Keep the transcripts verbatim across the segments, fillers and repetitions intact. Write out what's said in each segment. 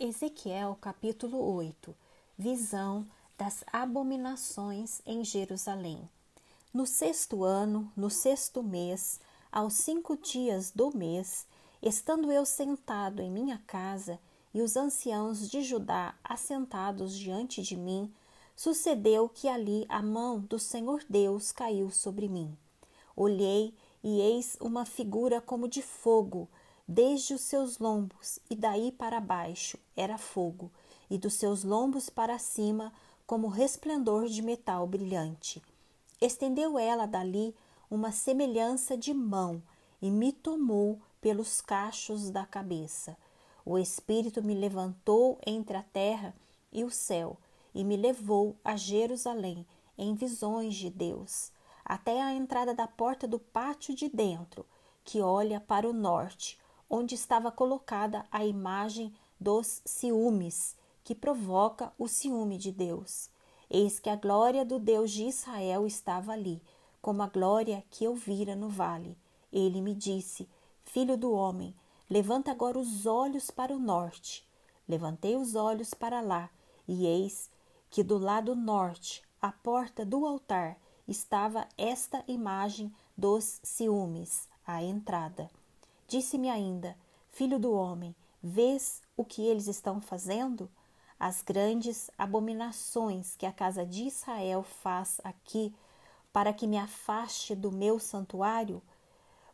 Ezequiel capítulo oito. Visão das abominações em Jerusalém. No sexto ano, no sexto mês, aos cinco dias do mês, estando eu sentado em minha casa, e os anciãos de Judá assentados diante de mim, sucedeu que ali a mão do Senhor Deus caiu sobre mim. Olhei, e eis uma figura como de fogo, desde os seus lombos, e daí para baixo, era fogo, e dos seus lombos para cima, como resplendor de metal brilhante. Estendeu ela dali uma semelhança de mão, e me tomou pelos cachos da cabeça. O Espírito me levantou entre a terra e o céu, e me levou a Jerusalém, em visões de Deus, até a entrada da porta do pátio de dentro, que olha para o norte, onde estava colocada a imagem dos ciúmes, que provoca o ciúme de Deus. Eis que a glória do Deus de Israel estava ali, como a glória que eu vira no vale. Ele me disse: Filho do homem, levanta agora os olhos para o norte. Levantei os olhos para lá, e eis que do lado norte, à porta do altar, estava esta imagem dos ciúmes, à entrada. Disse-me ainda: Filho do homem, vês o que eles estão fazendo? As grandes abominações que a casa de Israel faz aqui, para que me afaste do meu santuário?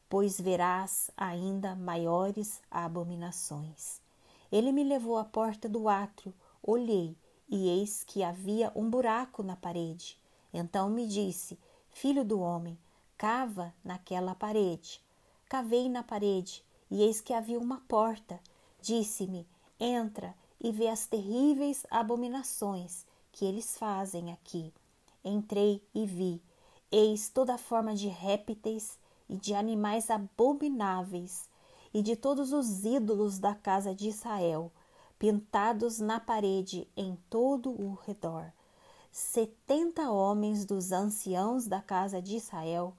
Pois verás ainda maiores abominações. Ele me levou à porta do átrio, olhei, e eis que havia um buraco na parede. Então me disse: Filho do homem, cava naquela parede. Cavei na parede, e eis que havia uma porta. Disse-me: Entra e vê as terríveis abominações que eles fazem aqui. Entrei e vi, eis toda forma de répteis e de animais abomináveis, e de todos os ídolos da casa de Israel, pintados na parede em todo o redor. Setenta homens dos anciãos da casa de Israel,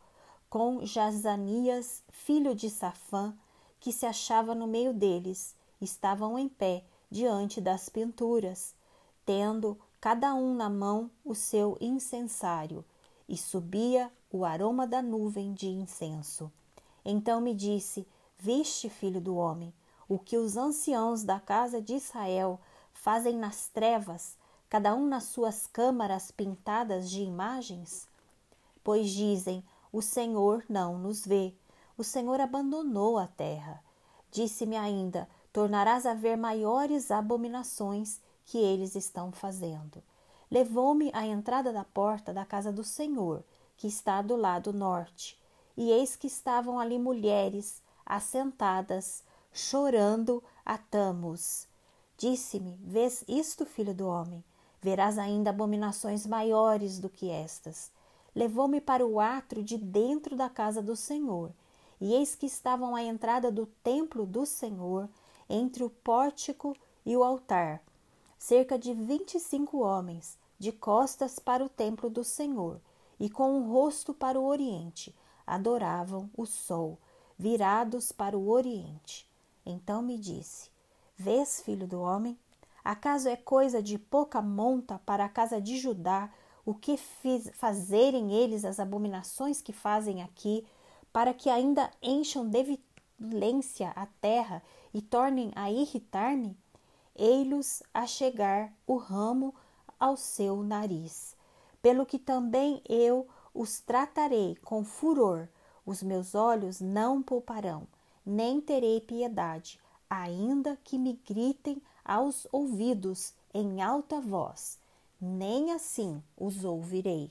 com Jazanias, filho de Safã, que se achava no meio deles, estavam em pé diante das pinturas, tendo cada um na mão o seu incensário, e subia o aroma da nuvem de incenso. Então me disse: Viste, filho do homem, o que os anciãos da casa de Israel fazem nas trevas, cada um nas suas câmaras pintadas de imagens? Pois dizem: O Senhor não nos vê, o Senhor abandonou a terra. Disse-me ainda: Tornarás a ver maiores abominações que eles estão fazendo. Levou-me à entrada da porta da casa do Senhor, que está do lado norte, e eis que estavam ali mulheres assentadas, chorando a Tamuz. Disse-me: Vês isto, filho do homem? Verás ainda abominações maiores do que estas. Levou-me para o átrio de dentro da casa do Senhor, e eis que estavam à entrada do templo do Senhor, entre o pórtico e o altar, cerca de vinte e cinco homens, de costas para o templo do Senhor, e com o rosto para o oriente, adoravam o sol, virados para o oriente. Então me disse: Vês, filho do homem? Acaso é coisa de pouca monta para a casa de Judá o que fiz fazerem eles as abominações que fazem aqui, para que ainda encham de violência a terra e tornem a irritar-me? Ei-los a chegar o ramo ao seu nariz. Pelo que também eu os tratarei com furor, os meus olhos não pouparão, nem terei piedade, ainda que me gritem aos ouvidos em alta voz, nem assim os ouvirei.